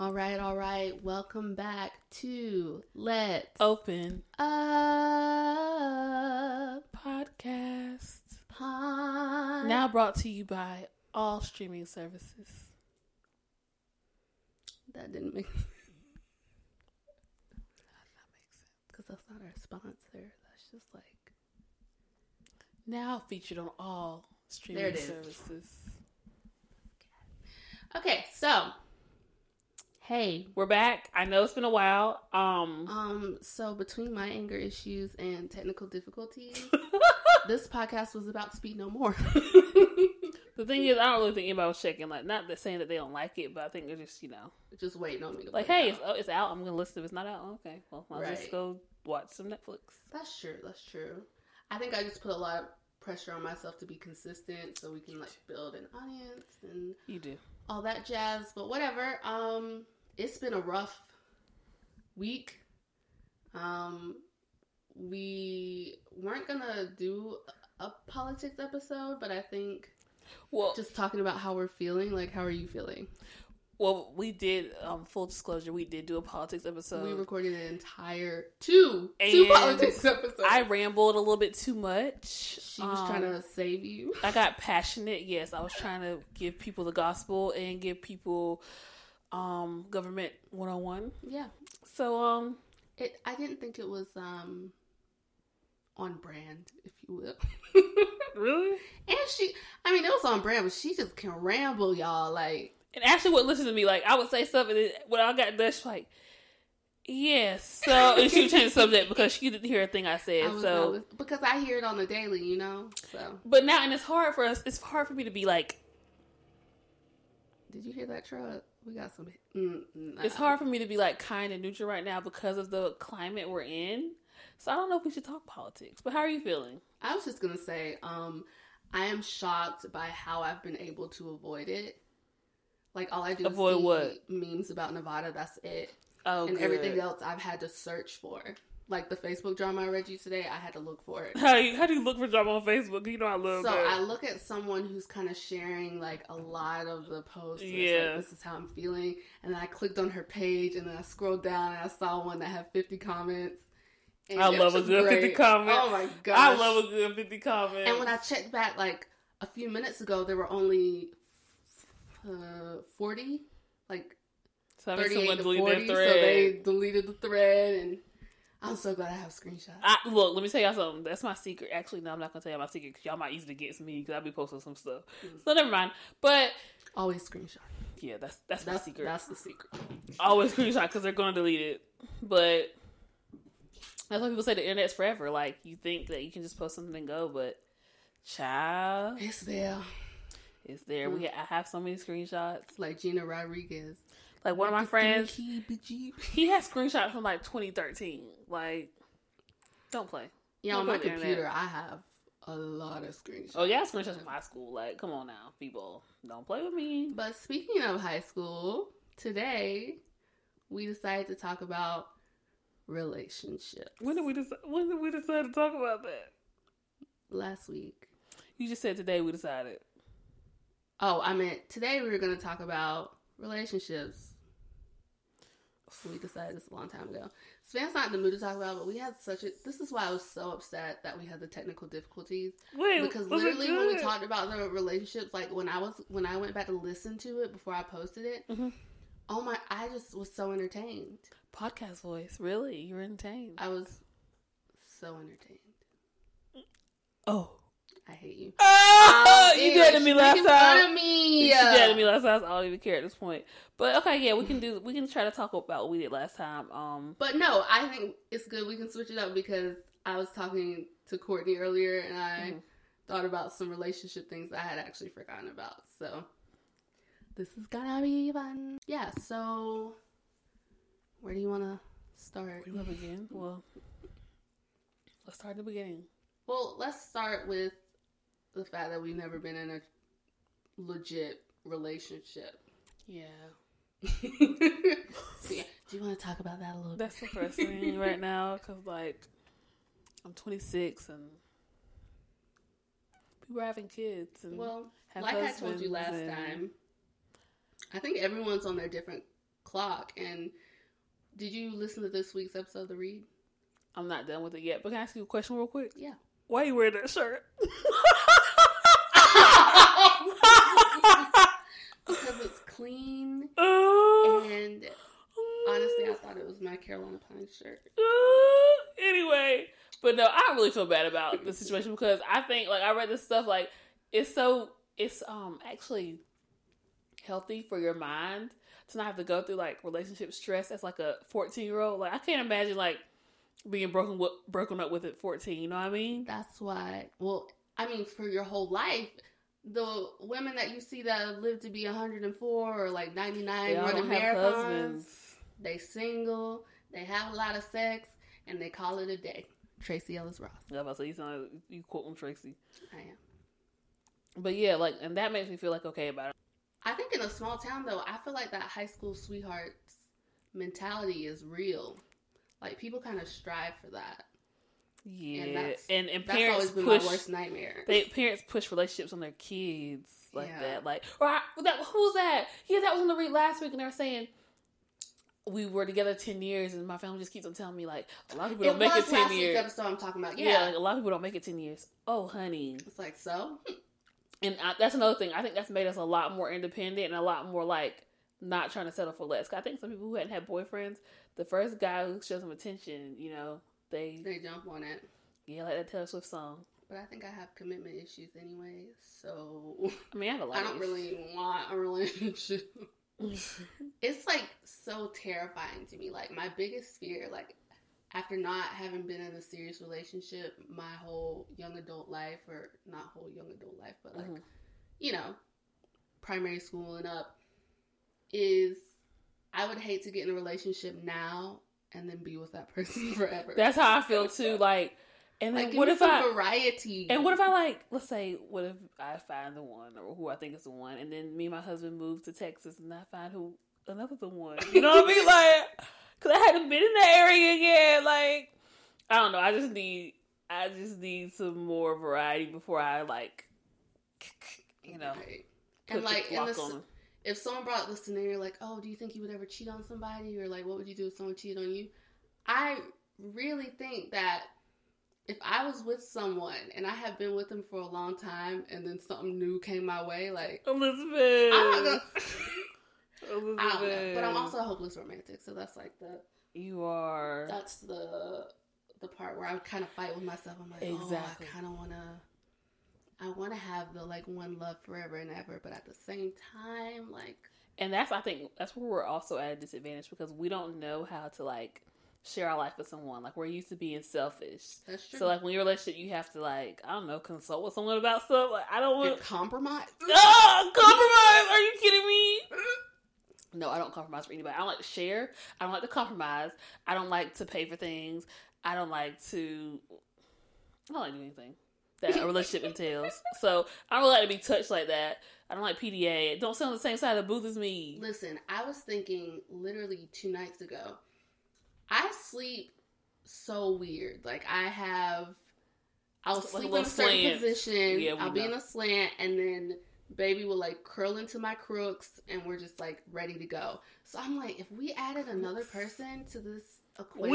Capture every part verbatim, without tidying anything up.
All right, all right. Welcome back to Let's Open Uh Podcast. Pod. Now brought to you by all streaming services. That didn't make sense. That did not make sense. Because that's not our sponsor. That's just like... Now featured on all streaming there it services. Is. Okay, so... Hey, we're back. I know it's been a while. Um, um. So between my anger issues and technical difficulties, this podcast was about to be no more. The thing is, I don't really think anybody was checking. Like, not that saying that they don't like it, but I think they're just, you know, just waiting on me to. Like, hey, it it's, oh, it's out. I'm gonna listen. If it's not out, oh, okay. Well, I'll right. just go watch some Netflix. That's true. That's true. I think I just put a lot of pressure on myself to be consistent, so we can like build an audience and you do all that jazz. But whatever. Um. It's been a rough week. Um, we weren't going to do a politics episode, but I think well, just talking about how we're feeling, like, how are you feeling? Well, we did, um, full disclosure, we did do a politics episode. We recorded an entire two, and two politics episodes. I rambled a little bit too much. She was um, trying to save you. I got passionate, yes. I was trying to give people the gospel and give people... Um, government one oh one. Yeah. So, um, it, I didn't think it was, um, on brand, if you will. Really? And she, I mean, it was on brand, but she just can ramble, y'all. Like, and Ashley wouldn't listen to me. Like, I would say something, and when I got done, she's like, yes. Yeah, so, and she would change the subject because she didn't hear a thing I said. I so, listen, because I hear it on the daily, you know? So, but now, and it's hard for us, it's hard for me to be like, did you hear that truck? We got some. Mm, nah. It's hard for me to be like kind and neutral right now because of the climate we're in. So I don't know if we should talk politics. But how are you feeling? I was just gonna say, um, I am shocked by how I've been able to avoid it. Like all I do avoid is see what? memes about Nevada. That's it. Oh, and good. Everything else I've had to search for. Like the Facebook drama I read you today, I had to look for it. How do you, how do you look for drama on Facebook? You know I love that. So I look at someone who's kind of sharing like a lot of the posts. Yeah. Like, this is how I'm feeling. And then I clicked on her page and then I scrolled down and I saw one that had fifty comments. And I love a good great. fifty comments. Oh my gosh. I love a good fifty comments. And when I checked back like a few minutes ago, there were only uh, forty. Like so thirty-eight to forty. So they deleted the thread and... I'm so glad I have screenshots. I, look, let me tell y'all something. That's my secret. Actually, no, I'm not going to tell y'all my secret because y'all might easily get me because I'll be posting some stuff. Mm-hmm. So never mind. But... Always screenshot. Yeah, that's that's, that's my secret. That's the secret. Always screenshot because they're going to delete it. But that's why people say the internet's forever. Like, you think that you can just post something and go, but child... It's there. It's there. Mm-hmm. We I have so many screenshots. Like Gina Rodriguez. Like, one of my friends, he has screenshots from, like, twenty thirteen. Like, don't play. Yeah, don't on my computer, internet. I have a lot of screenshots. Oh, yeah, screenshots from high school. Like, come on now, people. Don't play with me. But speaking of high school, today, we decided to talk about relationships. When did we decide, when did we decide to talk about that? Last week. You just said today we decided. Oh, I meant today we were going to talk about relationships. We decided this a long time ago. Span's not in the mood to talk about it, but we had such a... This is why I was so upset that we had the technical difficulties. Wait, because literally when we talked about the relationships, like when I was when I went back to listen to it before I posted it, mm-hmm. oh my, I just was so entertained. Podcast voice, really? You were entertained. I was so entertained. Oh. I hate you. Oh, um, you did to me last time. Fun of me. You did to me last time. I don't even care at this point. But okay, yeah, we can do. We can try to talk about what we did last time. Um, but no, I think it's good. We can switch it up because I was talking to Courtney earlier, and I mm-hmm. thought about some relationship things I had actually forgotten about. So this is gonna be fun. Yeah. So where do you want to start? We love again. Well, let's start at the beginning. Well, let's start with the fact that we've never been in a legit relationship. Yeah. Yeah. Do you want to talk about that a little bit? That's the first thing right now because, like, I'm twenty-six and people are having kids. And well, like I told you last and... time, I think everyone's on their different clock. And did you listen to this week's episode of The Read? I'm not done with it yet, but can I ask you a question real quick? Yeah. Why are you wearing that shirt? Because it's clean, uh, and honestly, I thought it was my Carolina Pines shirt. Uh, anyway, but no, I really feel bad about the situation because I think, like, I read this stuff, like, it's so, it's um actually healthy for your mind to not have to go through, like, relationship stress as, like, a fourteen-year-old. Like, I can't imagine, like, being broken with, broken up with at fourteen, you know what I mean? That's why, well, I mean, for your whole life, the women that you see that live to be one hundred four or like ninety-nine running marathons, husbands. They single, they have a lot of sex, and they call it a day. Tracy Ellis Ross. Yeah, I say, you sound like you quote him, Tracy. I am. But yeah, like, and that makes me feel like okay about it. I think in a small town though, I feel like that high school sweethearts mentality is real. Like, people kind of strive for that. Yeah, and, that's, and, and that's parents always push, my worst nightmare. They, parents push relationships on their kids like yeah. that. Like, or I, that, who was that? Yeah, that was on The Read last week, and they were saying we were together ten years, and my family just keeps on telling me like a lot of people don't it make it ten last years. Week's episode I'm talking about, yeah, yeah, like a lot of people don't make it ten years. Oh, honey, it's like so. And I, that's another thing. I think that's made us a lot more independent and a lot more like not trying to settle for less. I think some people who hadn't had boyfriends, the first guy who shows them attention, you know. They they jump on it. Yeah, like that Taylor Swift song. But I think I have commitment issues anyway, so... I mean, I have a lot I don't really want a relationship. It's, like, so terrifying to me. Like, my biggest fear, like, after not having been in a serious relationship my whole young adult life, or not whole young adult life, but, like, mm-hmm. you know, primary school and up, is I would hate to get in a relationship now and then be with that person forever. That's how I feel too. Like, and like, like what if I variety? And what if I like, let's say, what if I find the one or who I think is the one, and then me and my husband move to Texas and I find who another the one. You know what I mean? Like, because I hadn't been in that area yet. Like, I don't know. I just need, I just need some more variety before I like, you know, right. And like in the. If someone brought the scenario like, oh, do you think you would ever cheat on somebody? Or like, what would you do if someone cheated on you? I really think that if I was with someone and I have been with them for a long time and then something new came my way, like... Elizabeth! I'm not gonna... Elizabeth. I don't know. But I'm also a hopeless romantic, so that's like the... You are... That's the the part where I would kind of fight with myself. I'm like, exactly. oh, I kind of want to... I want to have the, like, one love forever and ever, but at the same time, like... And that's, I think, that's where we're also at a disadvantage because we don't know how to, like, share our life with someone. Like, we're used to being selfish. That's true. So, like, when you're in a relationship, you have to, like, I don't know, consult with someone about stuff. Like, I don't want to... Compromise? Oh, compromise! Are you kidding me? No, I don't compromise for anybody. I don't like to share. I don't like to compromise. I don't like to pay for things. I don't like to... I don't like to do anything that a relationship entails. So I don't really like to be touched like that. I don't like P D A. Don't sit on the same side of the booth as me. Listen, I was thinking literally two nights ago, I sleep so weird. Like I have, I'll like sleep a in a certain slant. position. Yeah, I'll know. be in a slant and then baby will like curl into my crooks and we're just like ready to go. So I'm like, if we added another person to this equation,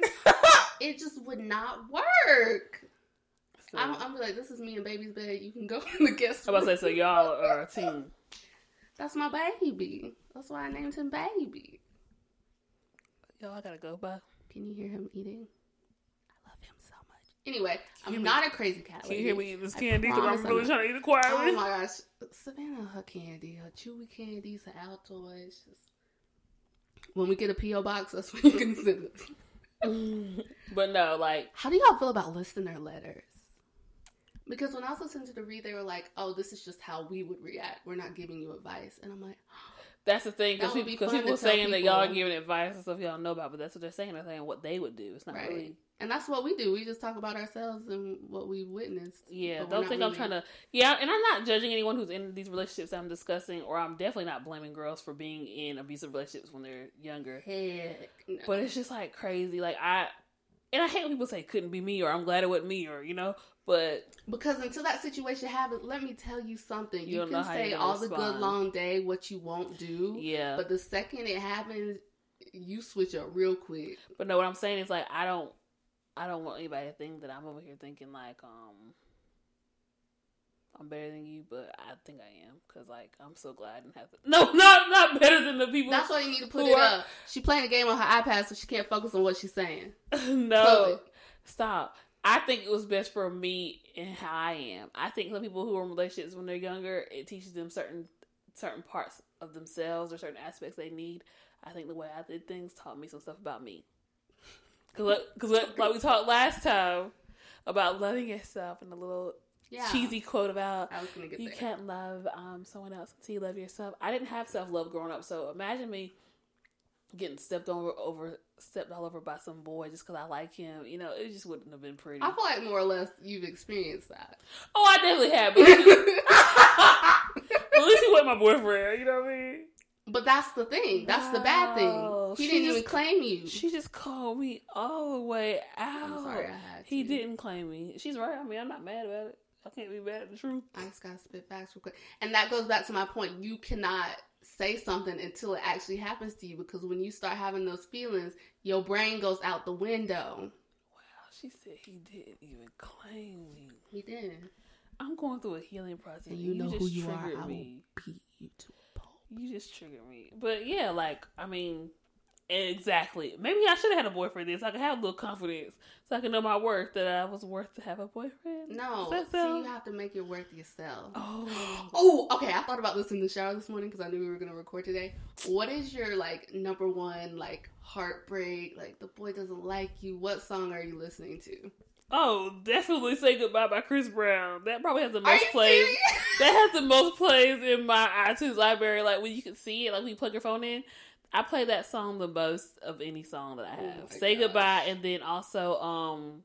we- it just would not work. So, I'm, I'm like, this is me and baby's bed. You can go in the guest room. I'm about to say, so y'all are a team. That's my baby. That's why I named him Baby. Yo, I gotta go, bye. Can you hear him eating? I love him so much. Anyway, can I'm not me, a crazy cat lady. Can you hear me eating this candy? Because I'm really I'm, trying to eat it quietly. Oh my gosh. Savannah, her candy, her chewy candies, her Altoids. When we get a P O box, that's when you can send us. But no, like. How do y'all feel about listener letters? Because when I was listening to The Read, they were like, oh, this is just how we would react. We're not giving you advice. And I'm like... That's the thing. Because be people are saying people. that y'all are giving advice and stuff y'all know about. But that's what they're saying. They're saying what they would do. It's not right. really... And that's what we do. We just talk about ourselves and what we've witnessed. Yeah. Don't think really... I'm trying to... Yeah. And I'm not judging anyone who's in these relationships I'm discussing. Or I'm definitely not blaming girls for being in abusive relationships when they're younger. Heck no. But it's just like crazy. Like I... And I hate when people say it couldn't be me, or I'm glad it wasn't me, or, you know, but... Because until that situation happens, let me tell you something. You, you can say all respond. The good long day, what you won't do. Yeah. But the second it happens, you switch up real quick. But no, what I'm saying is, like, I don't, I don't want anybody to think that I'm over here thinking, like, um... I'm better than you, but I think I am, because, like, I'm so glad I didn't have to. No, not not better than the people. That's why you need to put it are... up. She playing a game on her iPad, so she can't focus on what she's saying. No, stop. I think it was best for me and how I am. I think some people who are in relationships when they're younger, it teaches them certain certain parts of themselves or certain aspects they need. I think the way I did things taught me some stuff about me. Because, like we talked last time about loving yourself and the little. Yeah. Cheesy quote about I was gonna get you there. Can't love um, someone else until you love yourself. I didn't have self love growing up, so imagine me getting stepped over, over stepped all over by some boy just because I like him. You know, it just wouldn't have been pretty. I feel like more or less you've experienced that. Oh, I definitely have. But at least he wasn't my boyfriend. You know what I mean? But that's the thing. That's wow. the bad thing. He she didn't just, even claim you. She just called me all the way out. I'm sorry, I had to. He didn't claim me. She's right. I mean, I'm not mad about it. I can't be mad at the truth. I just gotta spit facts real quick. And that goes back to my point. You cannot say something until it actually happens to you, because when you start having those feelings, your brain goes out the window. Wow, she said he didn't even claim me. He didn't. I'm going through a healing process. And you, and you know just who you are. I me. Will beat you to a pulp. You just triggered me. But yeah, like, I mean, exactly. Maybe I should have had a boyfriend then, so I could have a little confidence, so I could know my worth, that I was worth to have a boyfriend. No, so? so you have to make your worth yourself. Oh, oh, okay. I thought about this in the shower this morning because I knew we were gonna record today. What is your like number one like heartbreak? Like the boy doesn't like you. What song are you listening to? Oh, definitely Say Goodbye by Chris Brown. That probably has the most plays. Serious? That has the most plays in my iTunes library. Like when you can see it, like when you plug your phone in. I play that song the most of any song that I have. Oh Say gosh. Goodbye, and then also, um,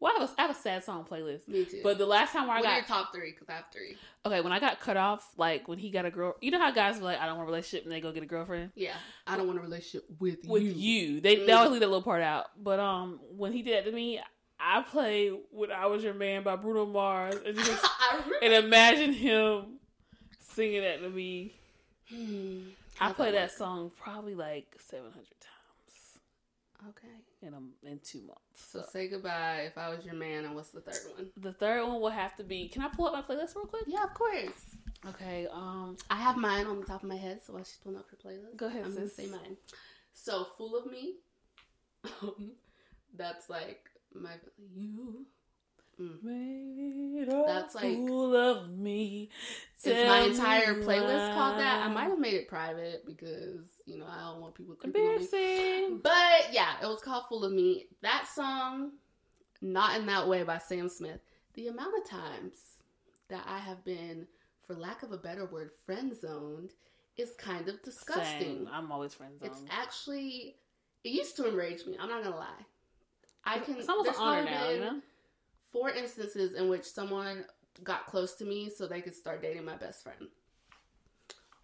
well, I have, a, I have a sad song playlist. Me too. But the last time where I what got... What are your top three? Because I have three. Okay, when I got cut off, like, when he got a girl... You know how guys were like, I don't want a relationship, and they go get a girlfriend? Yeah. I don't want a relationship with, with you. With you. They, mm. they always leave that little part out. But um, when he did that to me, I played When I Was Your Man by Bruno Mars. And, just, and imagine him singing that to me. Hmm. I play that song probably like seven hundred times. Okay. In, a, in two months. So. so Say Goodbye, If I Was Your Man, and what's the third one? The third one will have to be... Can I pull up my playlist real quick? Yeah, of course. Okay. Um, I have mine on the top of my head, so I should pull up her playlist. Go ahead, I'm going to say mine. So, Fool of Me. That's like my... You... Mm. That's like Fool of Me. Is my entire playlist called that? I might have made it private because you know I don't want people creeping on me. But yeah, it was called Fool of Me. That song, Not in That Way by Sam Smith. The amount of times that I have been, for lack of a better word, friend zoned is kind of disgusting. Same. I'm always friend zoned. It's actually it used to enrage me. I'm not gonna lie. I can. It's almost an honor now, you know. Four instances in which someone got close to me so they could start dating my best friend.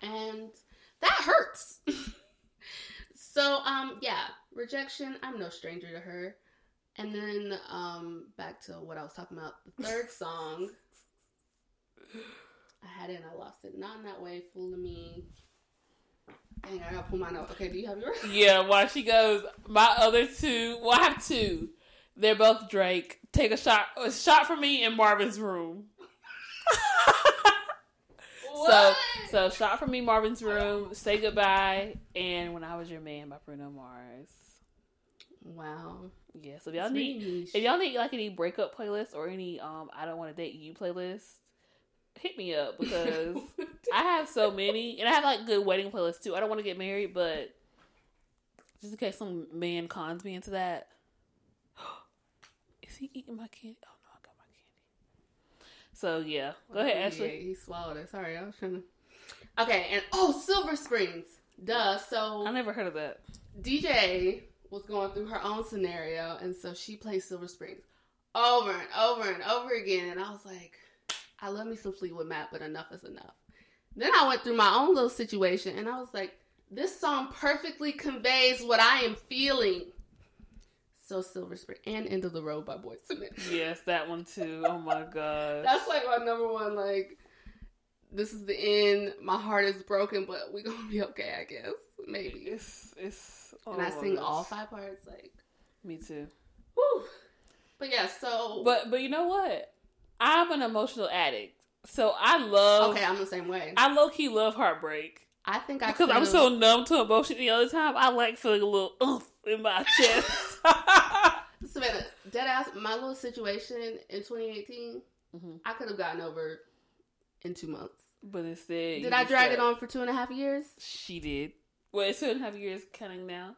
And that hurts. so, um, yeah. Rejection, I'm no stranger to her. And then, um, back to what I was talking about. The third song. I had it and I lost it. Not in That Way, Fool of Me. Dang, I gotta pull mine out. Okay, do you have yours? Yeah, while she goes, my other two. Well, I have two. They're both Drake. Take a shot, a shot for me in Marvin's Room. What? So, so Shot for Me, Marvin's Room, Say Goodbye, and When I Was Your Man by Bruno Mars. Wow. Yeah. So if y'all it's need, really if y'all need like any breakup playlist or any um I Don't Want to Date You playlist, hit me up because I have so many, and I have like good wedding playlists too. I don't want to get married, but just in case some man cons me into that. Is he eating my candy? Oh no, I got my candy. So yeah, go ahead, Ashley. He swallowed it. Sorry, I was trying to. Okay, and oh, Silver Springs. Duh. So I never heard of that. D J was going through her own scenario, and so she played Silver Springs over and over and over again. And I was like, I love me some Fleetwood Mac, but enough is enough. Then I went through my own little situation, and I was like, this song perfectly conveys what I am feeling. So Silver Springs and End of the Road by Boyz two Men. Yes, that one too. Oh my god. That's like my number one, like, this is the end. My heart is broken, but we're going to be okay, I guess. Maybe. It's, it's, oh and I sing gosh. all five parts. Like, me too. Woo. But yeah, so. But, but you know what? I'm an emotional addict. So I love. Okay, I'm the same way. I low-key love heartbreak. I think I Because feel... I'm so numb to emotion the other time. I like feeling a little oomph in my chest. Savannah, dead ass, my little situation in twenty eighteen, mm-hmm. I could have gotten over in two months. But instead. Did I drag it on for two and a half years? She did. Well, it's two and a half years counting now?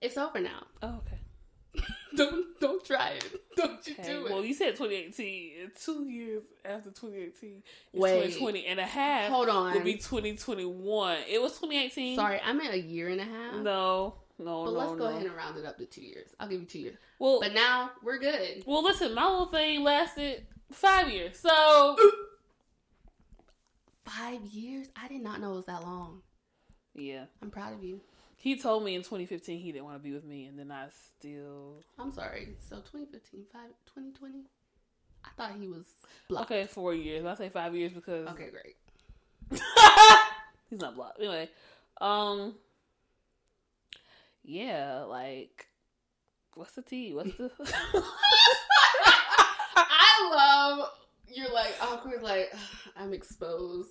It's over now. Oh, okay. Don't don't try it. Don't you okay. do it. Well, you said twenty eighteen. Two years after twenty eighteen, it's Wait, twenty twenty and a half. Hold on. Would be twenty twenty-one. It was twenty eighteen. Sorry, I meant a year and a half. No, no, but no, let's go no. ahead and round it up to two years. I'll give you two years. Well, but now we're good. Well, listen, my little thing lasted five years. So five years? I did not know it was that long. Yeah, I'm proud of you. He told me in twenty fifteen he didn't want to be with me, and then I still... I'm sorry. So, twenty fifteen, five, twenty twenty? I thought he was blocked. Okay, four years. I say five years because... Okay, great. He's not blocked. Anyway. Um, yeah, like... What's the tea? What's the... I love... You're like awkward, like, I'm exposed.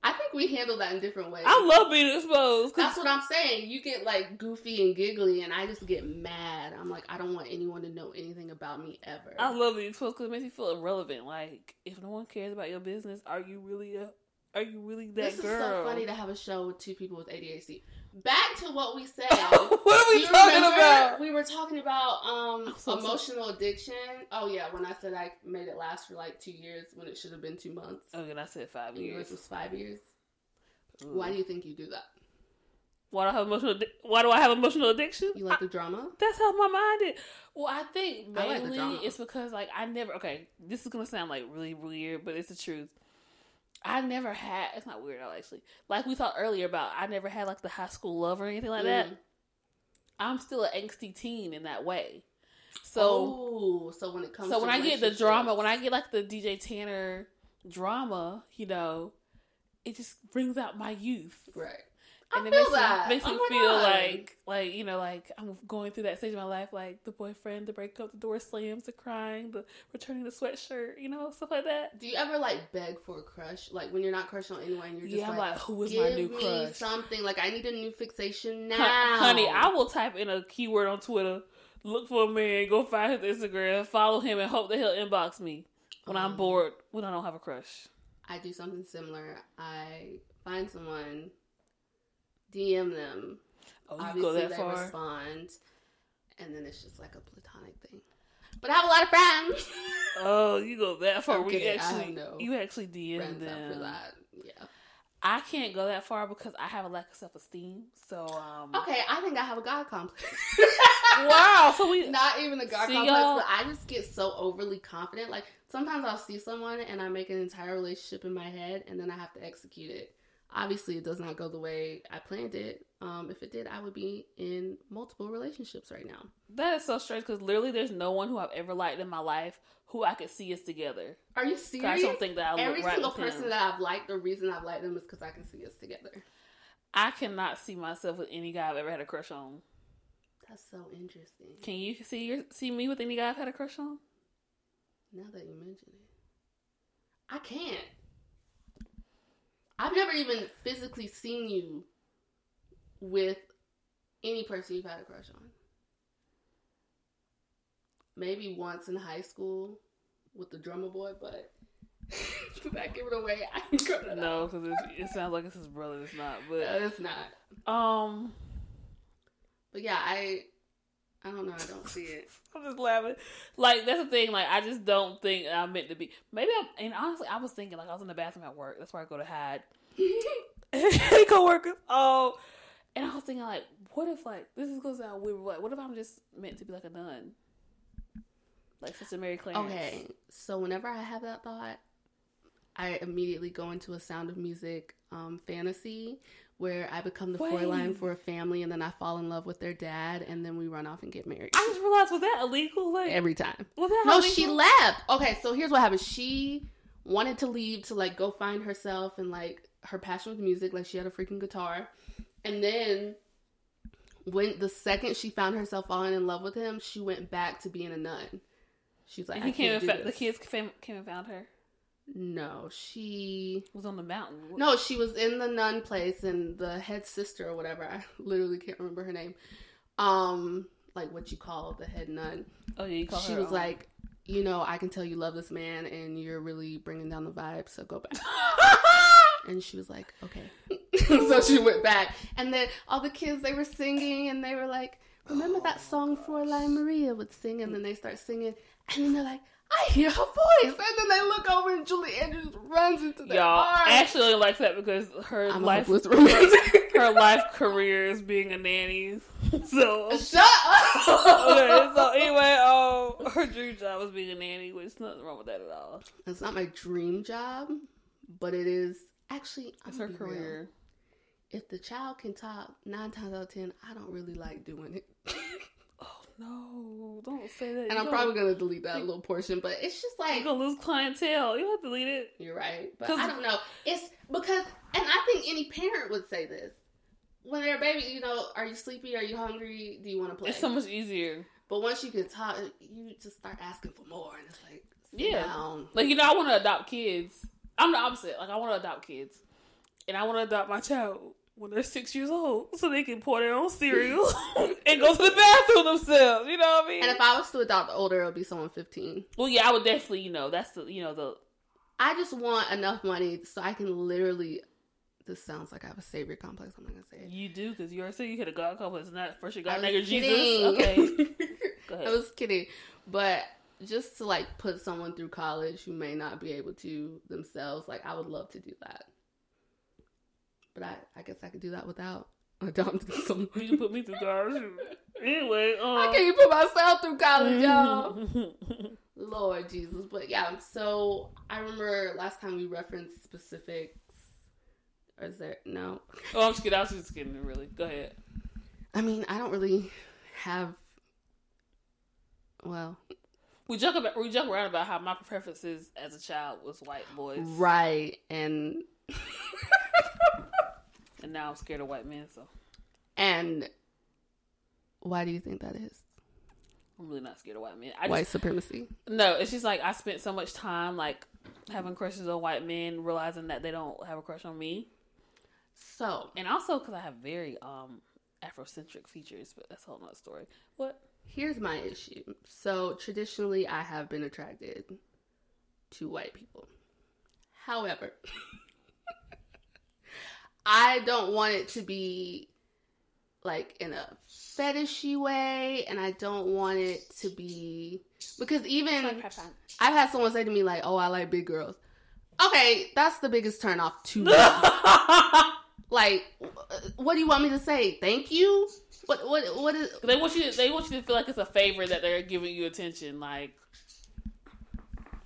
I think we handle that in different ways. I love being exposed. That's what I'm saying. You get like goofy and giggly, and I just get mad. I'm like, I don't want anyone to know anything about me ever. I love being exposed because it makes me feel irrelevant. Like, if no one cares about your business, are you really a, are you really that girl? This is so funny to have a show with two people with A D H D. Back to what we said. What are we talking about? We were talking about um so emotional so... addiction. Oh yeah, when I said I made it last for like two years when it should have been two months. Okay, I said five and years. Yours was five years. Ooh. Why do you think you do that? Why do I have emotional? Addi- why do I have emotional addiction? You like I, the drama? That's how my mind is. Well, I think mainly I like it's because like I never. Okay, this is gonna sound like really weird, but it's the truth. I never had, it's not weird at all actually, like we talked earlier about, I never had like the high school love or anything like mm. that. I'm still an angsty teen in that way. So, oh, so when it comes so to when I get the drama, when I get like the D J Tanner drama, you know, it just brings out my youth. Right. And I it feel makes that. Me, makes oh me feel God. like, like, you know, like I'm going through that stage of my life, like the boyfriend, the breakup, the door slams, the crying, the returning the sweatshirt, you know, stuff like that. Do you ever like beg for a crush? Like when you're not crushing on anyone, you're just yeah, like, like, who is my new crush? Give me something. Like I need a new fixation now. H- honey, I will type in a keyword on Twitter, look for a man, go find his Instagram, follow him and hope that he'll inbox me when um, I'm bored, when I don't have a crush. I do something similar. I find someone... D M them. Oh, you Obviously, go that they far? Respond, and then it's just like a platonic thing. But I have a lot of friends. Oh, you go that far? Okay, we actually, no you actually D M them. After that. Yeah, I can't go that far because I have a lack of self esteem. So, um, okay, I think I have a God complex. Wow, so we not even a God complex, y'all? But I just get so overly confident. Like sometimes I'll see someone and I make an entire relationship in my head, and then I have to execute it. Obviously, it does not go the way I planned it. Um, if it did, I would be in multiple relationships right now. That is so strange because literally there's no one who I've ever liked in my life who I could see us together. Are you serious? I don't think that I look Every right single person him. that I've liked, the reason I've liked them is because I can see us together. I cannot see myself with any guy I've ever had a crush on. That's so interesting. Can you see your, see me with any guy I've had a crush on? Now that you mention it. I can't. I've never even physically seen you with any person you've had a crush on. Maybe once in high school with the drummer boy, but did I give it away? I can cut it No, because it sounds like it's his brother. It's not. But no, it's not. Um, but yeah, I I don't know. I don't see it. I'm just laughing. Like, that's the thing. Like, I just don't think I'm meant to be. Maybe I'm, and honestly, I was thinking, like, I was in the bathroom at work. That's where I go to hide. Hey, coworkers. Oh. And I was thinking, like, what if, like, this is going to sound weird, but like, what if I'm just meant to be, like, a nun? Like, Sister Mary Clarence. Okay. So, whenever I have that thought, I immediately go into a Sound of Music um, fantasy where I become the four-line for a family, and then I fall in love with their dad, and then we run off and get married. I just realized, was that illegal? Like, every time. Was that no, illegal? She left. Okay, so here's what happened. She wanted to leave to, like, go find herself and, like, her passion with music. Like, she had a freaking guitar. And then when the second she found herself falling in love with him, she went back to being a nun. She's like, and I can't do fa- this. The kids came and found her. No, she was on the mountain. What? No, she was in the nun place, and the head sister or whatever, I literally can't remember her name. Um, like what you call the head nun. Oh yeah, you call she her. She was own. Like, you know, I can tell you love this man, and you're really bringing down the vibe, so go back. And she was like, okay. So she went back, and then all the kids, they were singing, and they were like, remember oh, that song Fräulein Maria would sing, and then they start singing, and then they're like, I hear her voice, and then they look over, and Julie Andrews runs into their Y'all, arms. Ashley really likes that because her I'm life, her, her life career is being a nanny. So shut up. Okay, so anyway, um, her dream job was being a nanny, which is nothing wrong with that at all. It's not my dream job, but it is actually I'm it's her career. Real. If the child can talk, nine times out of ten, I don't really like doing it. No, don't say that. And you I'm probably going to delete that little portion, but it's just like... You're going to lose clientele. You don't have to delete it. You're right. But I don't know. It's because... And I think any parent would say this. When they're a baby, you know, are you sleepy? Are you hungry? Do you want to play? It's so much easier. But once you can talk, you just start asking for more. And it's like, yeah. Down. Like, you know, I want to adopt kids. I'm the opposite. Like, I want to adopt kids. And I want to adopt my child when they're six years old, so they can pour their own cereal and go to the bathroom themselves. You know what I mean? And if I was to adopt older, it would be someone fifteen. Well, yeah, I would definitely, you know, that's the, you know, the... I just want enough money so I can literally... This sounds like I have a savior complex. I'm not going to say it. You do, because you already said you had a God complex, not first your God, now your Jesus. Okay. Go ahead. I was kidding. But just to, like, put someone through college who may not be able to themselves, like, I would love to do that. But I, I guess I could do that without adopting someone. You can put me through college. Anyway. Um... I can't even put myself through college, y'all. Lord Jesus. But yeah, so I remember last time we referenced specifics. Or is there? No. Oh, I'm just kidding. I was just kidding, really. Go ahead. I mean, I don't really have... Well... We joke about, we joke around about how my preferences as a child was white boys. Right. And... And now I'm scared of white men, so. And why do you think that is? I'm really not scared of white men. I white just, supremacy? No, it's just like I spent so much time like having crushes on white men, realizing that they don't have a crush on me. So. And also because I have very um, Afrocentric features, but that's a whole nother story. What? Here's my issue. So traditionally I have been attracted to white people. However... I don't want it to be, like, in a fetishy way, and I don't want it to be, because even, I've had someone say to me, like, oh, I like big girls. Okay, that's the biggest turnoff to me. Like, what do you want me to say? Thank you? What, what, what is... They want you to, they want you to feel like it's a favor that they're giving you attention, like,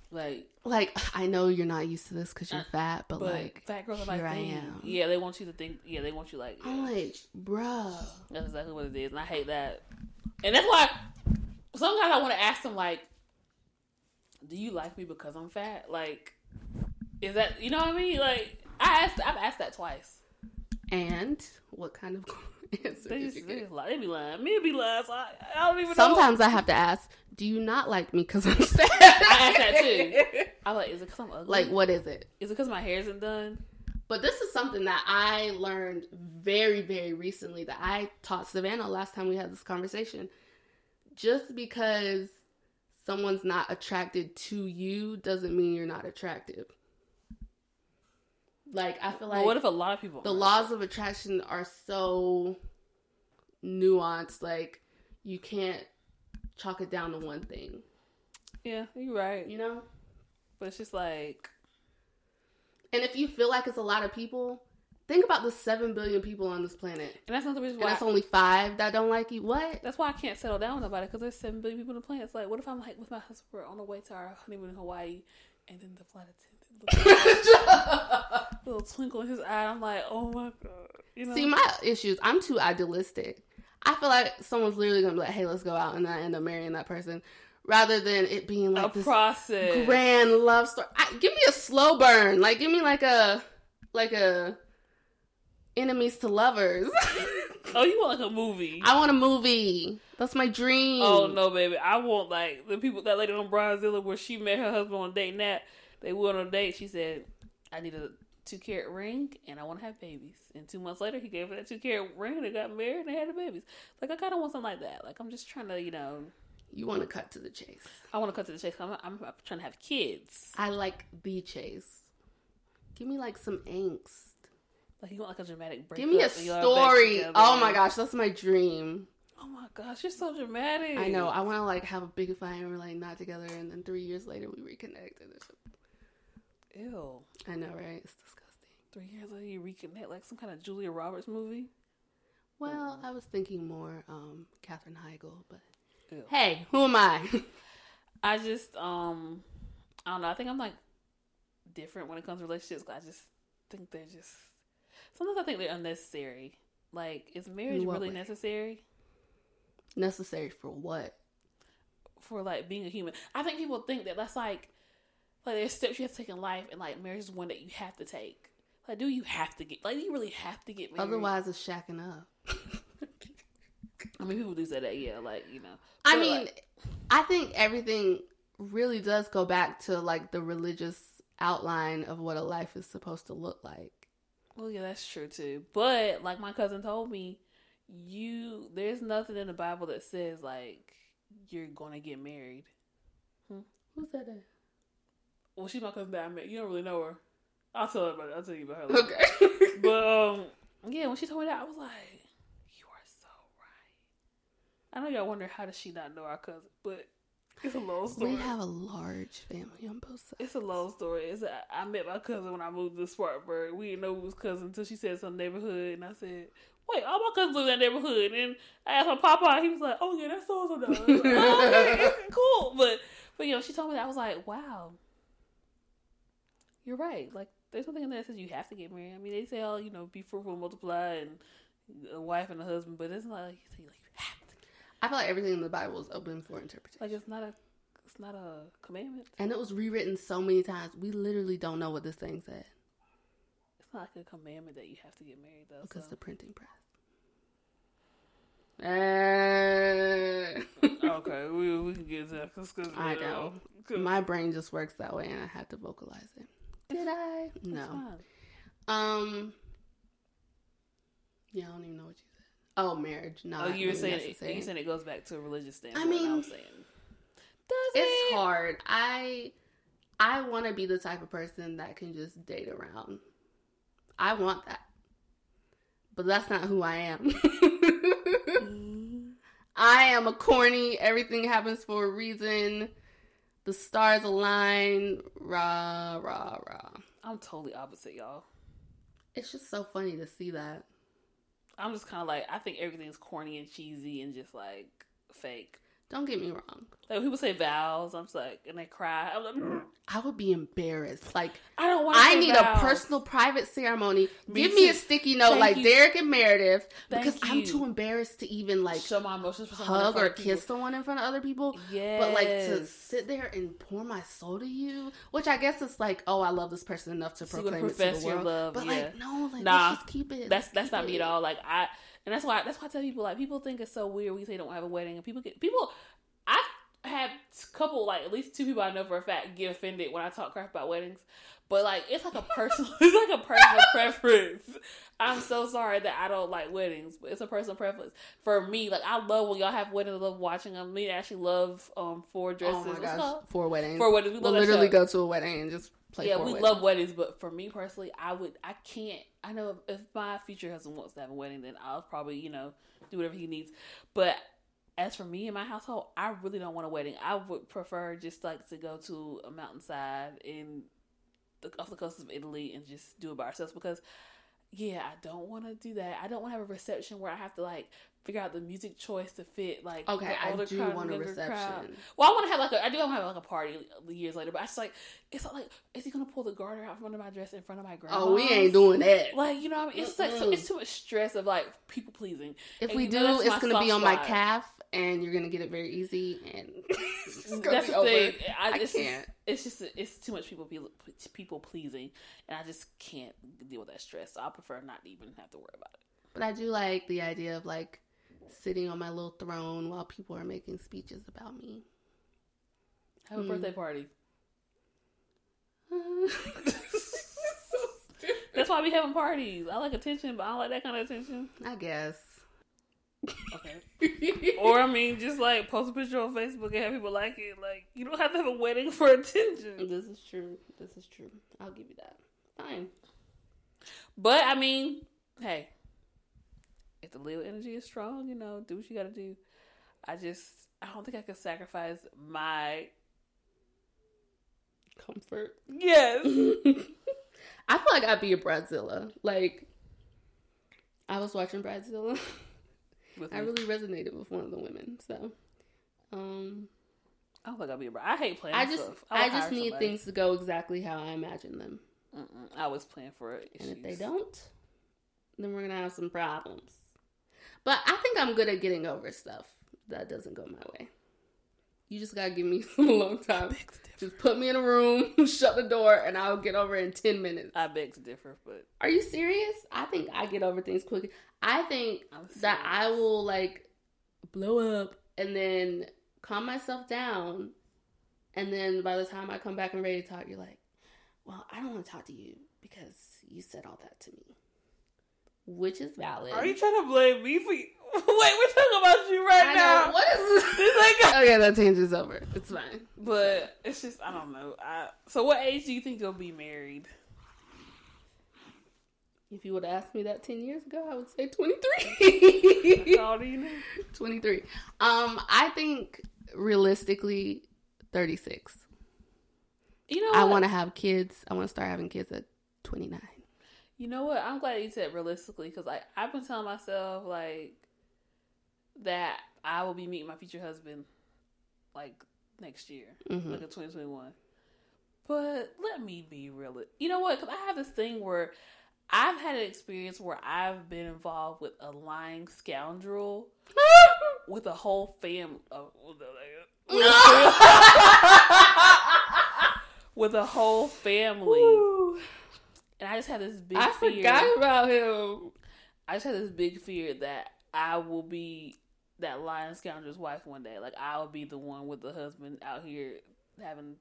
like... Like, I know you're not used to this because you're uh, fat, but, but like, fat girls are like, here I am. Yeah, they want you to think, yeah, they want you like... Yeah. I'm like, bruh. That's exactly what it is, and I hate that. And that's why, sometimes I want to ask them, like, do you like me because I'm fat? Like, is that, you know what I mean? Like, I asked, I've asked that twice. And what kind of answer they just, did you they get? Just lie. They be lying. Me be lying, so I, I don't even Sometimes know. Sometimes I have to ask, do you not like me because I'm fat? I ask that too. I'm like, is it because I'm ugly? Like, what is it? Is it because my hair isn't done? But this is something that I learned very, very recently that I taught Savannah last time we had this conversation. Just because someone's not attracted to you doesn't mean you're not attractive. Like, I feel like... Well, what if a lot of people... The laws of attraction are so nuanced. Like, you can't chalk it down to one thing. Yeah, you're right. You know? But it's just like... And if you feel like it's a lot of people, think about the seven billion people on this planet. And that's not the reason why... And that's I... only five that don't like you. What? That's why I can't settle down with nobody, because there's seven billion people on the planet. It's like, what if I'm like with my husband, we're on the way to our honeymoon in Hawaii, and then the flight attendant little, little twinkle in his eye. I'm like, oh my God. You know? See, my issues, I'm too idealistic. I feel like someone's literally going to be like, hey, let's go out, and then I end up marrying that person. Rather than it being like a this process. Grand love story. I, give me a slow burn. Like, give me like a, like a enemies to lovers. Oh, you want like a movie. I want a movie. That's my dream. Oh, no, baby. I want like the people, that lady on Bridezilla where she met her husband on date night. They went on a date. She said, I need a two carat ring and I want to have babies. And two months later, he gave her that two carat ring. They got married and they had the babies. Like, I kind of want something like that. Like, I'm just trying to, you know. You want to cut to the chase. I want to cut to the chase. I'm, I'm trying to have kids. I like the chase. Give me like some angst. Like you want like a dramatic breakup. Give me a story. Oh my gosh, that's my dream. Oh my gosh, you're so dramatic. I know. I want to like have a big fight and we're like not together, and then three years later we reconnect. And it's just... Ew. I know, right? It's disgusting. Three years later you reconnect, like some kind of Julia Roberts movie. Well, I was thinking more um, Catherine Heigl, but. Ew. Hey, who am I? I just, um, I don't know. I think I'm like different when it comes to relationships. I just think they're just, sometimes I think they're unnecessary. Like, is marriage really way? necessary? Necessary for what? For like being a human. I think people think that that's like, like there's steps you have to take in life, and like marriage is one that you have to take. Like, do you have to get, like, do you really have to get married? Otherwise, it's shacking up. I mean, people do say that, yeah, like, you know. I mean, like, I think everything really does go back to, like, the religious outline of what a life is supposed to look like. Well, yeah, that's true, too. But, like my cousin told me, you, there's nothing in the Bible that says, like, you're going to get married. Hmm? Who's that at? Well, she's my cousin that I met. You don't really know her. I'll tell her about it. I'll tell you about her later. Okay. But, um, yeah, when she told me that, I was like... I know y'all wonder how does she not know our cousin, but it's a long story. We have a large family on both sides. It's a long story. It's a, I met my cousin when I moved to Spartanburg. We didn't know we was cousins until she said some neighborhood, and I said, wait, all my cousins live in that neighborhood. And I asked my papa, he was like, oh yeah, that's so and so. I was like, oh, okay, it's cool. But, but you know, she told me that. I was like, wow, you're right. Like, there's something in there that says you have to get married. I mean, they say, oh, you know, be fruitful and multiply, and a wife and a husband, but it's not like you say, like, you have to. I feel like everything in the Bible is open for interpretation. Like, it's not a, it's not a commandment. And it was rewritten so many times. We literally don't know what this thing said. It's not like a commandment that you have to get married, though. Because so. The printing press. Uh... okay, we we can get that. Cause, cause, I know. Cause... My brain just works that way, and I had to vocalize it. Did I? No. Um. Yeah, I don't even know what you. Oh, marriage. No, oh, you were saying it, you saying it goes back to a religious standpoint. I mean, I was saying, does it's it? hard. I I want to be the type of person that can just date around. I want that, but that's not who I am. mm. I am a corny. Everything happens for a reason. The stars align. Rah rah rah. I'm totally opposite, y'all. It's just so funny to see that. I'm just kind of like, I think everything's corny and cheesy and just like fake. Don't get me wrong. Like when people say vows, I'm just like, and they cry. I'm like, mm. I would be embarrassed. Like, I don't want. I need vows. A personal, private ceremony. Me Give too. me a sticky note, Thank like you. Derek and Meredith, Thank because you. I'm too embarrassed to even like show my emotions, for hug or kiss people. someone in front of other people. Yeah, but like to sit there and pour my soul to you, which I guess it's like, oh, I love this person enough to so proclaim it to the world. Love, but yeah. like, no, like nah, let's just keep it. That's that's not it. me at all. Like I. And that's why that's why I tell people, like, people think it's so weird when you say you don't have a wedding. And people get, people, I have a couple, like, at least two people I know for a fact get offended when I talk crap about weddings. But, like, it's like a personal, it's like a personal preference. I'm so sorry that I don't like weddings, but it's a personal preference. For me, like, I love when y'all have weddings. I love watching them. Me, I actually love um, four dresses. Oh, my gosh. Four weddings. Four weddings. We we'll literally go to a wedding and just play Yeah, we weddings. love weddings, but for me personally, I would, I can't. I know if my future husband wants to have a wedding, then I'll probably, you know, do whatever he needs. But as for me and my household, I really don't want a wedding. I would prefer just like to go to a mountainside in the, off the coast of Italy and just do it by ourselves because, yeah, I don't want to do that. I don't want to have a reception where I have to like figure out the music choice to fit, like, okay, the older I do crowd, want a reception. Crowd. Well, I want to have, like, a, I do want to have, like, a party years later, but I just, like, it's like, is he going to pull the garter out from under my dress in front of my grandma? Oh, we ain't doing that. Like, you know what I mean? It's, like, so, it's too much stress of, like, people pleasing. If and we do, it's going to be on my calf, and you're going to get it very easy, and it's going to be the over. Thing. I, I it's can't. Just, it's just, it's too much people, people pleasing, and I just can't deal with that stress, so I prefer not to even have to worry about it. But I do like the idea of, like, sitting on my little throne while people are making speeches about me. Have a mm. birthday party. Uh, so stupid. That's why we having parties. I like attention, but I don't like that kind of attention. I guess. Okay. Or, I mean, just, like, post a picture on Facebook and have people like it. Like, you don't have to have a wedding for attention. This is true. This is true. I'll give you that. Fine. But, I mean, hey. If the Leo energy is strong, you know, do what you gotta do. I just, I don't think I could sacrifice my comfort. Yes. I feel like I'd be a Bridezilla. Like, I was watching Bridezilla. I really resonated with one of the women. So, um, I don't think I'd be a Bridezilla. I hate playing I just, stuff. I, I just need somebody. Things to go exactly how I imagine them. Mm-mm, I was playing for it. And if they don't, then we're gonna have some problems. But I think I'm good at getting over stuff that doesn't go my way. You just gotta give me some long time. Just put me in a room, shut the door, and I'll get over it in ten minutes. I beg to differ, but... Are you serious? I think I get over things quickly. I think that I will, like, blow up and then calm myself down. And then by the time I come back and ready to talk, you're like, well, I don't want to talk to you because you said all that to me. Which is valid. Are you trying to blame me for you? Wait, we're talking about you right I now. Know. What is this? It's like, okay, that change is over. It's fine. But it's just, I don't know. I, so what age do you think you'll be married? If you would have asked me that ten years ago, I would say twenty-three. That's all you know. twenty-three. Um, I think, realistically, thirty-six. You know what? I want to have kids. I want to start having kids at twenty-nine. You know what? I'm glad you said realistically, because, like, I've been telling myself, like, that I will be meeting my future husband, like, next year, mm-hmm. like in twenty twenty-one. But let me be real. You know what? Because I have this thing where I've had an experience where I've been involved with a lying scoundrel with a whole family. Oh, with a whole family. Woo. And I just had this big I fear. I forgot about him. I just had this big fear that I will be that lying scoundrel's wife one day. Like, I'll be the one with the husband out here having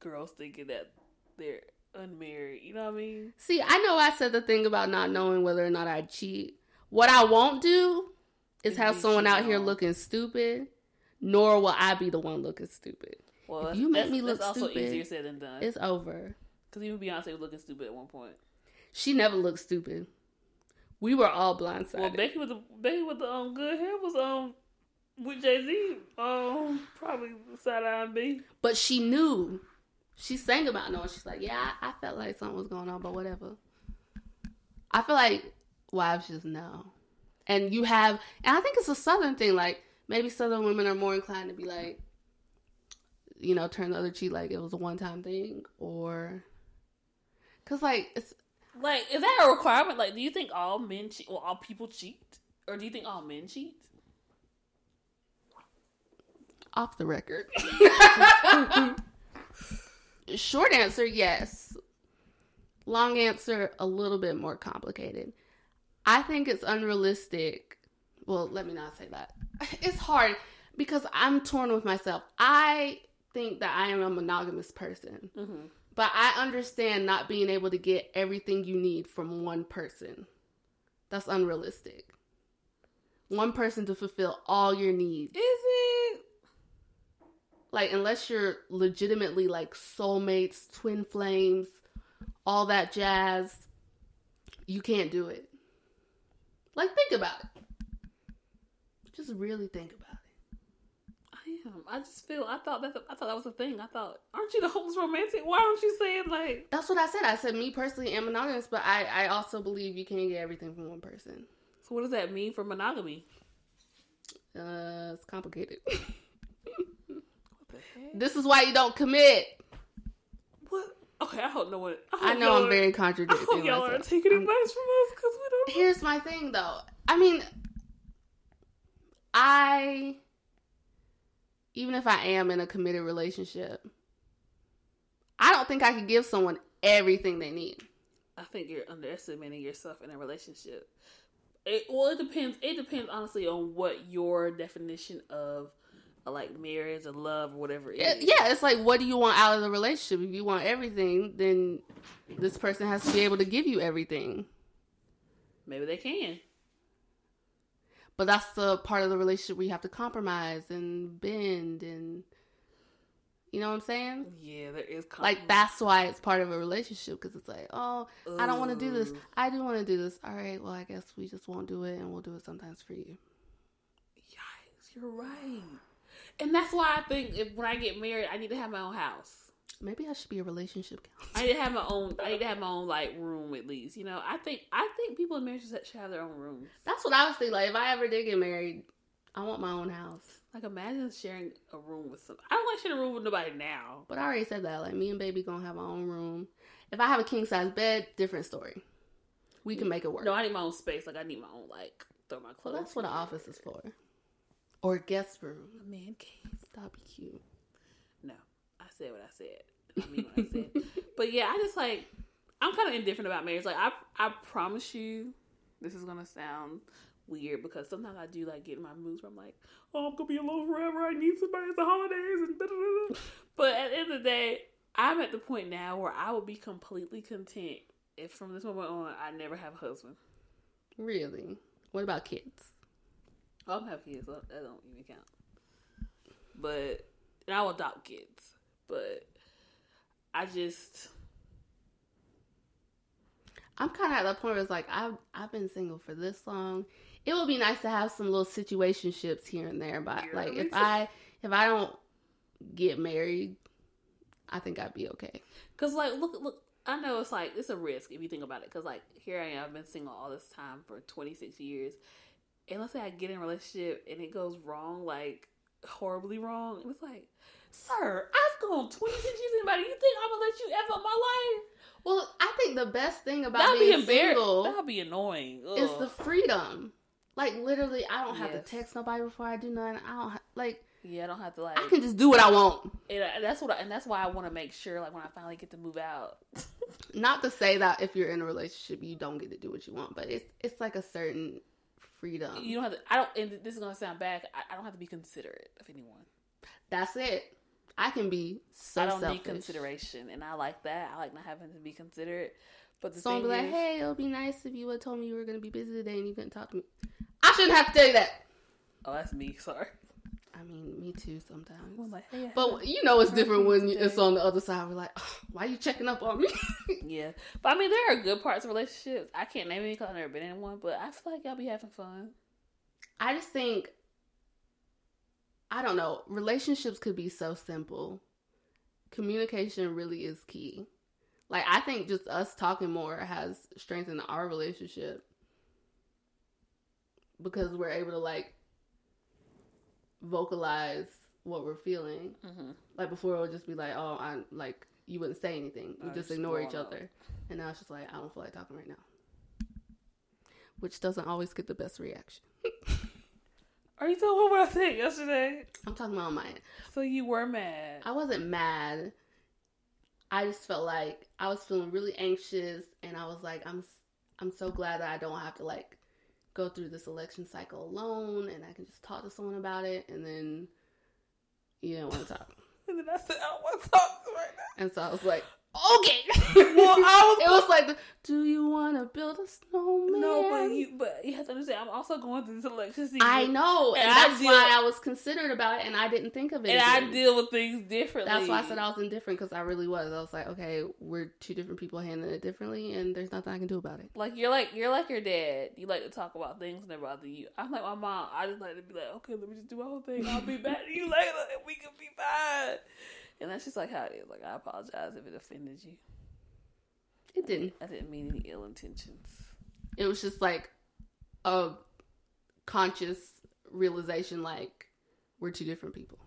girls thinking that they're unmarried. You know what I mean? See, I know I said the thing about not knowing whether or not I cheat. What I won't do is if have someone out here on. Looking stupid, nor will I be the one looking stupid. Well, if you make me look stupid, also easier said than done. It's over. Because even Beyonce was looking stupid at one point. She never looked stupid. We were all blindsided. Well, Becky with the Becky with the um, good hair was um with Jay-Z um probably side eye and B. But she knew. She sang about knowing. She's like, yeah, I, I felt like something was going on, but whatever. I feel like wives just know, and you have, and I think it's a Southern thing. Like, maybe Southern women are more inclined to be like, you know, turn the other cheek like it was a one time thing, or. Cause like, it's, like, is that a requirement? Like, do you think all men cheat? Well, all people cheat, or do you think all men cheat? Off the record. Short answer, yes. Long answer, a little bit more complicated. I think it's unrealistic. Well, let me not say that. It's hard because I'm torn with myself. I think that I am a monogamous person. Mm-hmm. But I understand not being able to get everything you need from one person. That's unrealistic. One person to fulfill all your needs. Is it? Like, unless you're legitimately like soulmates, twin flames, all that jazz, you can't do it. Like, think about it. Just really think about it. I just feel I thought that I thought that was a thing. I thought, aren't you the hopeless romantic? Why aren't you saying like? That's what I said. I said me personally am monogamous, but I I also believe you can't get everything from one person. So what does that mean for monogamy? Uh, it's complicated. What the heck? This is why you don't commit. What? Okay, I don't know what. I, I know I'm are, very contradicting. I hope y'all myself. Aren't taking advice I'm, from us because we don't. Here's my thing, though. I mean, I even if I am in a committed relationship, I don't think I could give someone everything they need. I think you're underestimating yourself in a relationship. It, well, it depends. It depends, honestly, on what your definition of, a, like, marriage or love or whatever it is. Yeah, it's like, what do you want out of the relationship? If you want everything, then this person has to be able to give you everything. Maybe they can. But that's the part of the relationship where you have to compromise and bend and, you know what I'm saying? Yeah, there is compromise. Like, that's why it's part of a relationship, because it's like, oh, ooh. I don't want to do this. I do want to do this. All right, well, I guess we just won't do it, and we'll do it sometimes for you. Yikes, you're right. And that's why I think if, when I get married, I need to have my own house. Maybe I should be a relationship counselor. I need to have my own. I need to have my own like room at least. You know, I think I think people in marriages should have their own rooms. That's what I was thinking. Like, if I ever did get married, I want my own house. Like, imagine sharing a room with somebody. I don't want to share a room with nobody now. But I already said that. Like, me and baby gonna have our own room. If I have a king size bed, different story. We can make it work. No, I need my own space. Like, I need my own, like, throw my clothes. Well, that's what an office is for. Or guest room. A man cave. That'd be cute. No. I said what I said. I mean what I said. But yeah, I just, like, I'm kind of indifferent about marriage. Like, I I promise you, this is going to sound weird because sometimes I do, like, get in my moods where I'm like, oh, I'm going to be alone forever. I need somebody at the holidays. And da, da, da, da. But at the end of the day, I'm at the point now where I would be completely content if from this moment on, I never have a husband. Really? What about kids? I'm happy as well. That don't even count. But, and I will adopt kids. But, I just. I'm kind of at the point where it's like, I've, I've been single for this long. It would be nice to have some little situationships here and there. But, like, if I, if I don't get married, I think I'd be okay. Because, like, look, look. I know it's like, it's a risk if you think about it. Because, like, here I am. I've been single all this time for twenty-six years. And let's say I get in a relationship and it goes wrong, like, horribly wrong. It's like, sir, I've gone twenty-six years in anybody. You think I'm going to let you F up my life? Well, I think the best thing about that'd being be single. That would be annoying. Ugh. Is the freedom. Like, literally, I don't have yes. to text nobody before I do nothing. I don't, ha- like. Yeah, I don't have to, like. I can just do what I want. And I, that's what I, and that's why I want to make sure, like, when I finally get to move out. Not to say that if you're in a relationship, you don't get to do what you want. But it's it's like a certain freedom. You don't have to. I don't. And this is gonna sound bad. I, I don't have to be considerate of anyone. That's it. I can be so. I don't selfish. Need consideration, and I like that. I like not having to be considerate. But the someone be like, is, "Hey, it'll be nice if you had told me you were gonna be busy today and you couldn't talk to me." I shouldn't have to tell you that. Oh, that's me. Sorry. I mean, me too sometimes. Like, hey, but you know, it's different when it's on the other side. We're like, oh, why are you checking up on me? Yeah. But I mean, there are good parts of relationships. I can't name any because I've never been in one, but I feel like y'all be having fun. I just think, I don't know, relationships could be so simple. Communication really is key. Like, I think just us talking more has strengthened our relationship because we're able to, like, vocalize what we're feeling. Mm-hmm. Like, before it would just be like, oh, I'm like, you wouldn't say anything, we just ignore each other, and now it's just like, I don't feel like talking right now, which doesn't always get the best reaction. Are you talking about what I said yesterday? I'm talking about my end. So you were mad? I wasn't mad. I just felt like I was feeling really anxious, and I was like, I'm I'm so glad that I don't have to, like, go through this election cycle alone, and I can just talk to someone about it. And then you didn't want to talk. And then I said, I don't want to talk right now. And so I was like, okay. Well, I was. It was like, the, do you want to build a snowman? No, but you, but you have to understand, I'm also going through this election season. I know, and, and that's deal, why I was considerate about it, and I didn't think of it. And again. I deal with things differently. That's why I said I was indifferent, because I really was. I was like, okay, we're two different people handling it differently, and there's nothing I can do about it. Like you're like you're like your dad. You like to talk about things that bother you. I'm like my mom. I just like to be like, okay, let me just do my whole thing. I'll be back to you later, and we can be fine. And that's just like how it is. Like, I apologize if it offended you. It didn't. I didn't mean any ill intentions. It was just like a conscious realization, like, we're two different people.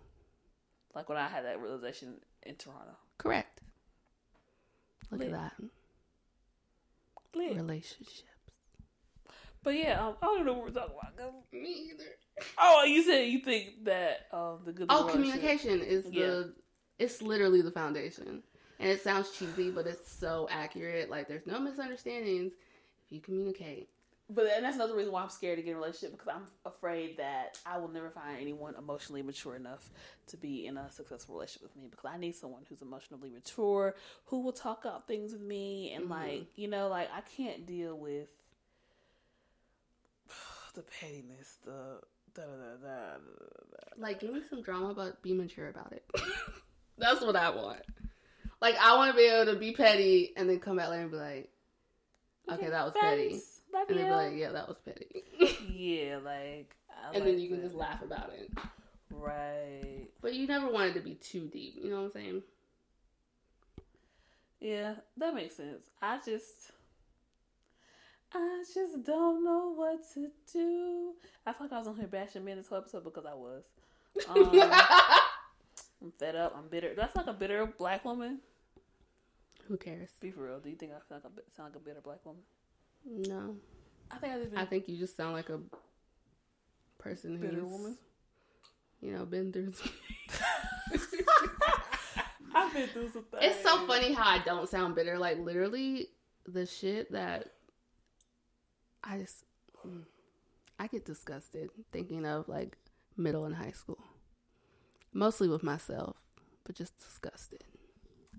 Like when I had that realization in Toronto. Correct. Look Lit. At that. Lit. Relationships. But yeah, um, I don't know what we're talking about. Me either. Oh, you said you think that um, the good. Oh, communication is yeah. the. It's literally the foundation, and it sounds cheesy, but it's so accurate. Like there's no misunderstandings if you communicate. But and that's another reason why I'm scared to get in a relationship, because I'm afraid that I will never find anyone emotionally mature enough to be in a successful relationship with me, because I need someone who's emotionally mature, who will talk out things with me, and mm-hmm. like, you know, like I can't deal with the pettiness, the da da da da. Like, give me some drama, but be mature about it. That's what I want. Like, I want to be able to be petty and then come back later and be like, okay, that was petty. Love and they'd be like, yeah, that was petty. Yeah, like... I and like then you can that. Just laugh about it. Right. But you never wanted to be too deep, you know what I'm saying? Yeah, that makes sense. I just... I just don't know what to do. I feel like I was on here bashing men this whole episode because I was. Um, I'm fed up. I'm bitter. That's like a bitter black woman. Who cares? Be for real. Do you think I feel like I sound like a bitter black woman? No. I think I just been I think you just sound like a person bitter who's woman. You know, been through some I've been through some things. It's so funny how I don't sound bitter. Like literally the shit that I just I get disgusted thinking of, like, middle and high school. Mostly with myself, but just disgusted.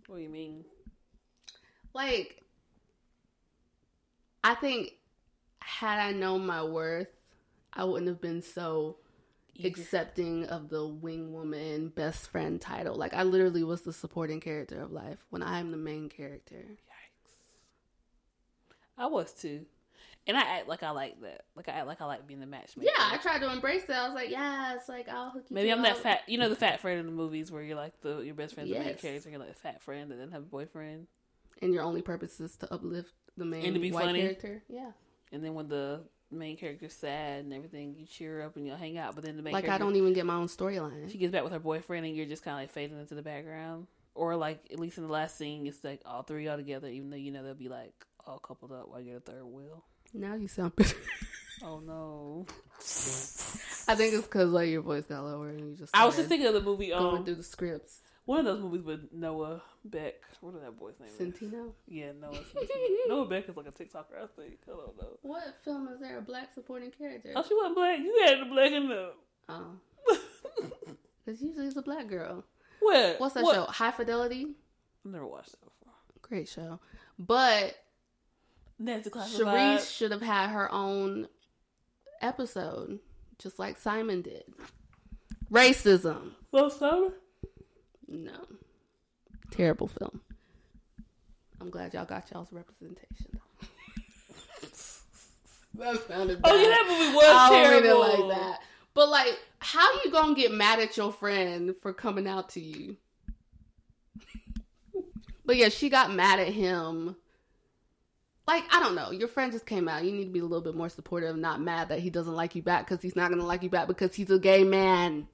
What do you mean? Like I think had I known my worth, I wouldn't have been so Easy. accepting of the wing woman best friend title. Like I literally was the supporting character of life when I'm the main character. Yikes. I was too. And I act like I like that. Like I act like I like being the matchmaker. Yeah, I tried to embrace that. I was like, yeah, it's like I'll hook you Maybe I'm up. That fat, you know, the fat friend in the movies where you're like the your best friend's yes. the main character, you're like a fat friend that doesn't have a boyfriend. And your only purpose is to uplift the main and to be white funny. Character. Yeah. And then when the main character's sad and everything, you cheer her up and you'll hang out. But then the main like character... Like, I don't even get my own storyline. She gets back with her boyfriend and you're just kind of like fading into the background. Or like, at least in the last scene, it's like all three of y'all together, even though you know they'll be like all coupled up while you're the third wheel. Now you sound bitter. Oh no. I think it's because like your voice got lower and you just I was just thinking of the movie. Going um, through the scripts. One of those movies with Noah Beck. What is that boy's name? Centino? Is? Yeah, Noah Centino. Noah Beck is like a TikToker, I think. I don't know. What film is there a black supporting character? Oh, she wasn't black. You had to blacken up. Oh. Because usually it's a black girl. What? What's that what? show? High Fidelity? I've never watched that before. Great show. But Nancy Classified should have had her own episode, just like Simon did. Racism. Well, Simon? No. Terrible film. I'm glad y'all got y'all's representation. That sounded bad. Oh, yeah, that movie was I terrible. I don't really like that. But, like, how you gonna get mad at your friend for coming out to you? But, yeah, she got mad at him. Like, I don't know. Your friend just came out. You need to be a little bit more supportive, not mad that he doesn't like you back, because he's not gonna like you back because he's a gay man.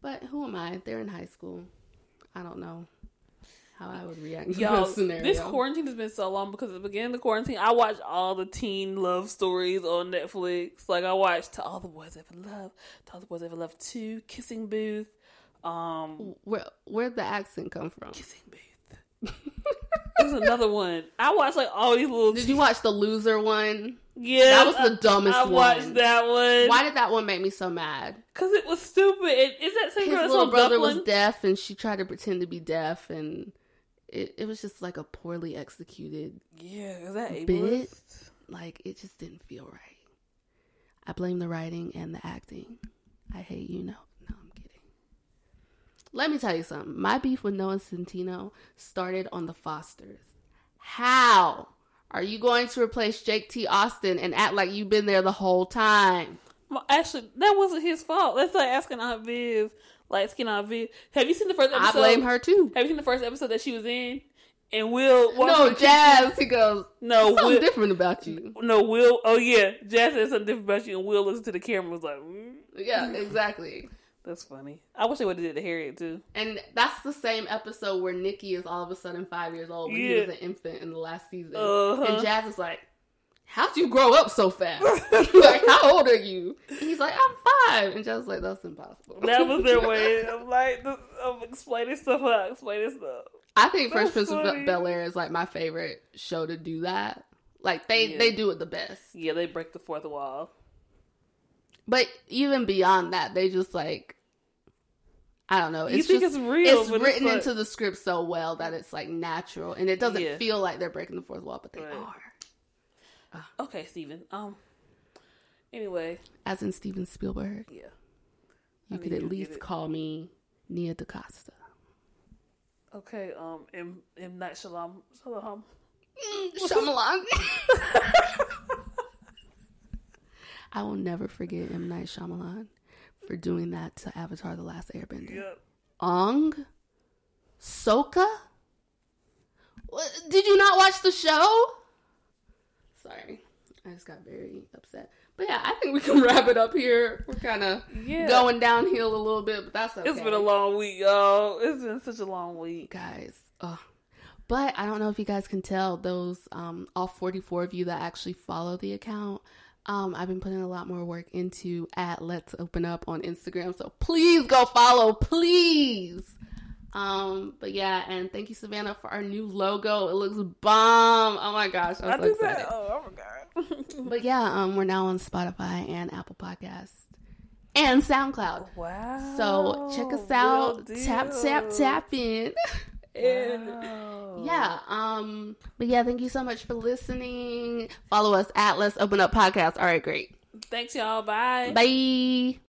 But who am I? They're in high school. I don't know how I would react to this scenario. This quarantine has been so long because at the beginning of the quarantine, I watched all the teen love stories on Netflix. Like, I watched To All the Boys I Ever Love, To All the Boys I Ever Love two, Kissing Booth. Um, Where, where'd the accent come from? Kissing Booth. There's another one. I watched, like, all these little... Did you watch the loser one? Yeah. That was the dumbest one. I watched one. that one. Why did that one make me so mad? Because it was stupid. It, is that same His girl? His little brother Dublin? was deaf, and she tried to pretend to be deaf, and it, it was just like a poorly executed yeah, is that ableist? bit. Like, it just didn't feel right. I blame the writing and the acting. I hate you, no. No, I'm kidding. Let me tell you something. My beef with Noah Centino started on The Fosters. How? Are you going to replace Jake T. Austin and act like you've been there the whole time? Well, actually, that wasn't his fault. That's like asking Aunt Viv, like asking Aunt Viv. Have you seen the first episode? I blame her too. Have you seen the first episode that she was in? And Will... No, Jazz, he goes, no, something Will, different about you. No, Will... Oh, yeah. Jazz said something different about you, and Will listened to the camera and was like... Mm. Yeah, exactly. That's funny. I wish they would have did it to Harriet, too. And that's the same episode where Nikki is all of a sudden five years old, but yeah. he was an infant in the last season. Uh-huh. And Jazz is like, how'd you grow up so fast? Like, how old are you? And he's like, I'm five. And Jazz is like, that's impossible. That was their way of, like, of explaining stuff. I explain this stuff. I think Fresh Prince of Bel Air is like my favorite show to do that. Like they, yeah. they do it the best. Yeah, they break the fourth wall. But even beyond that, they just like I don't know. It's you think just, it's real? It's written it's like, into the script so well that it's like natural, and it doesn't yeah. feel like they're breaking the fourth wall, but they right. are. Oh. Okay, Steven. Um. Anyway, as in Steven Spielberg. Yeah. You I mean, could at least call me Nia DaCosta. Okay, um, M. M. Night Shyamalan. Shalom. Shyamalan. I will never forget M. Night Shyamalan for doing that to Avatar The Last Airbender. Yep. Aang? Sokka? Did you not watch the show? Sorry. I just got very upset. But yeah, I think we can wrap it up here. We're kind of yeah. going downhill a little bit, but that's okay. It's been a long week, y'all. It's been such a long week. Guys. Ugh. But I don't know if you guys can tell, those, um, all forty-four of you that actually follow the account, um, I've been putting a lot more work into at Let's Open Up on Instagram. So please go follow, please. Um, but yeah, and thank you, Savannah, for our new logo. It looks bomb. Oh my gosh. I was I so excited. That. Oh, oh my God. But yeah, um, we're now on Spotify and Apple Podcasts and SoundCloud. Wow. So check us out. Tap, tap, tap in. And wow. yeah. Um, but yeah, thank you so much for listening. Follow us at Let's Open Up Podcast. All right, great. Thanks y'all. Bye. Bye.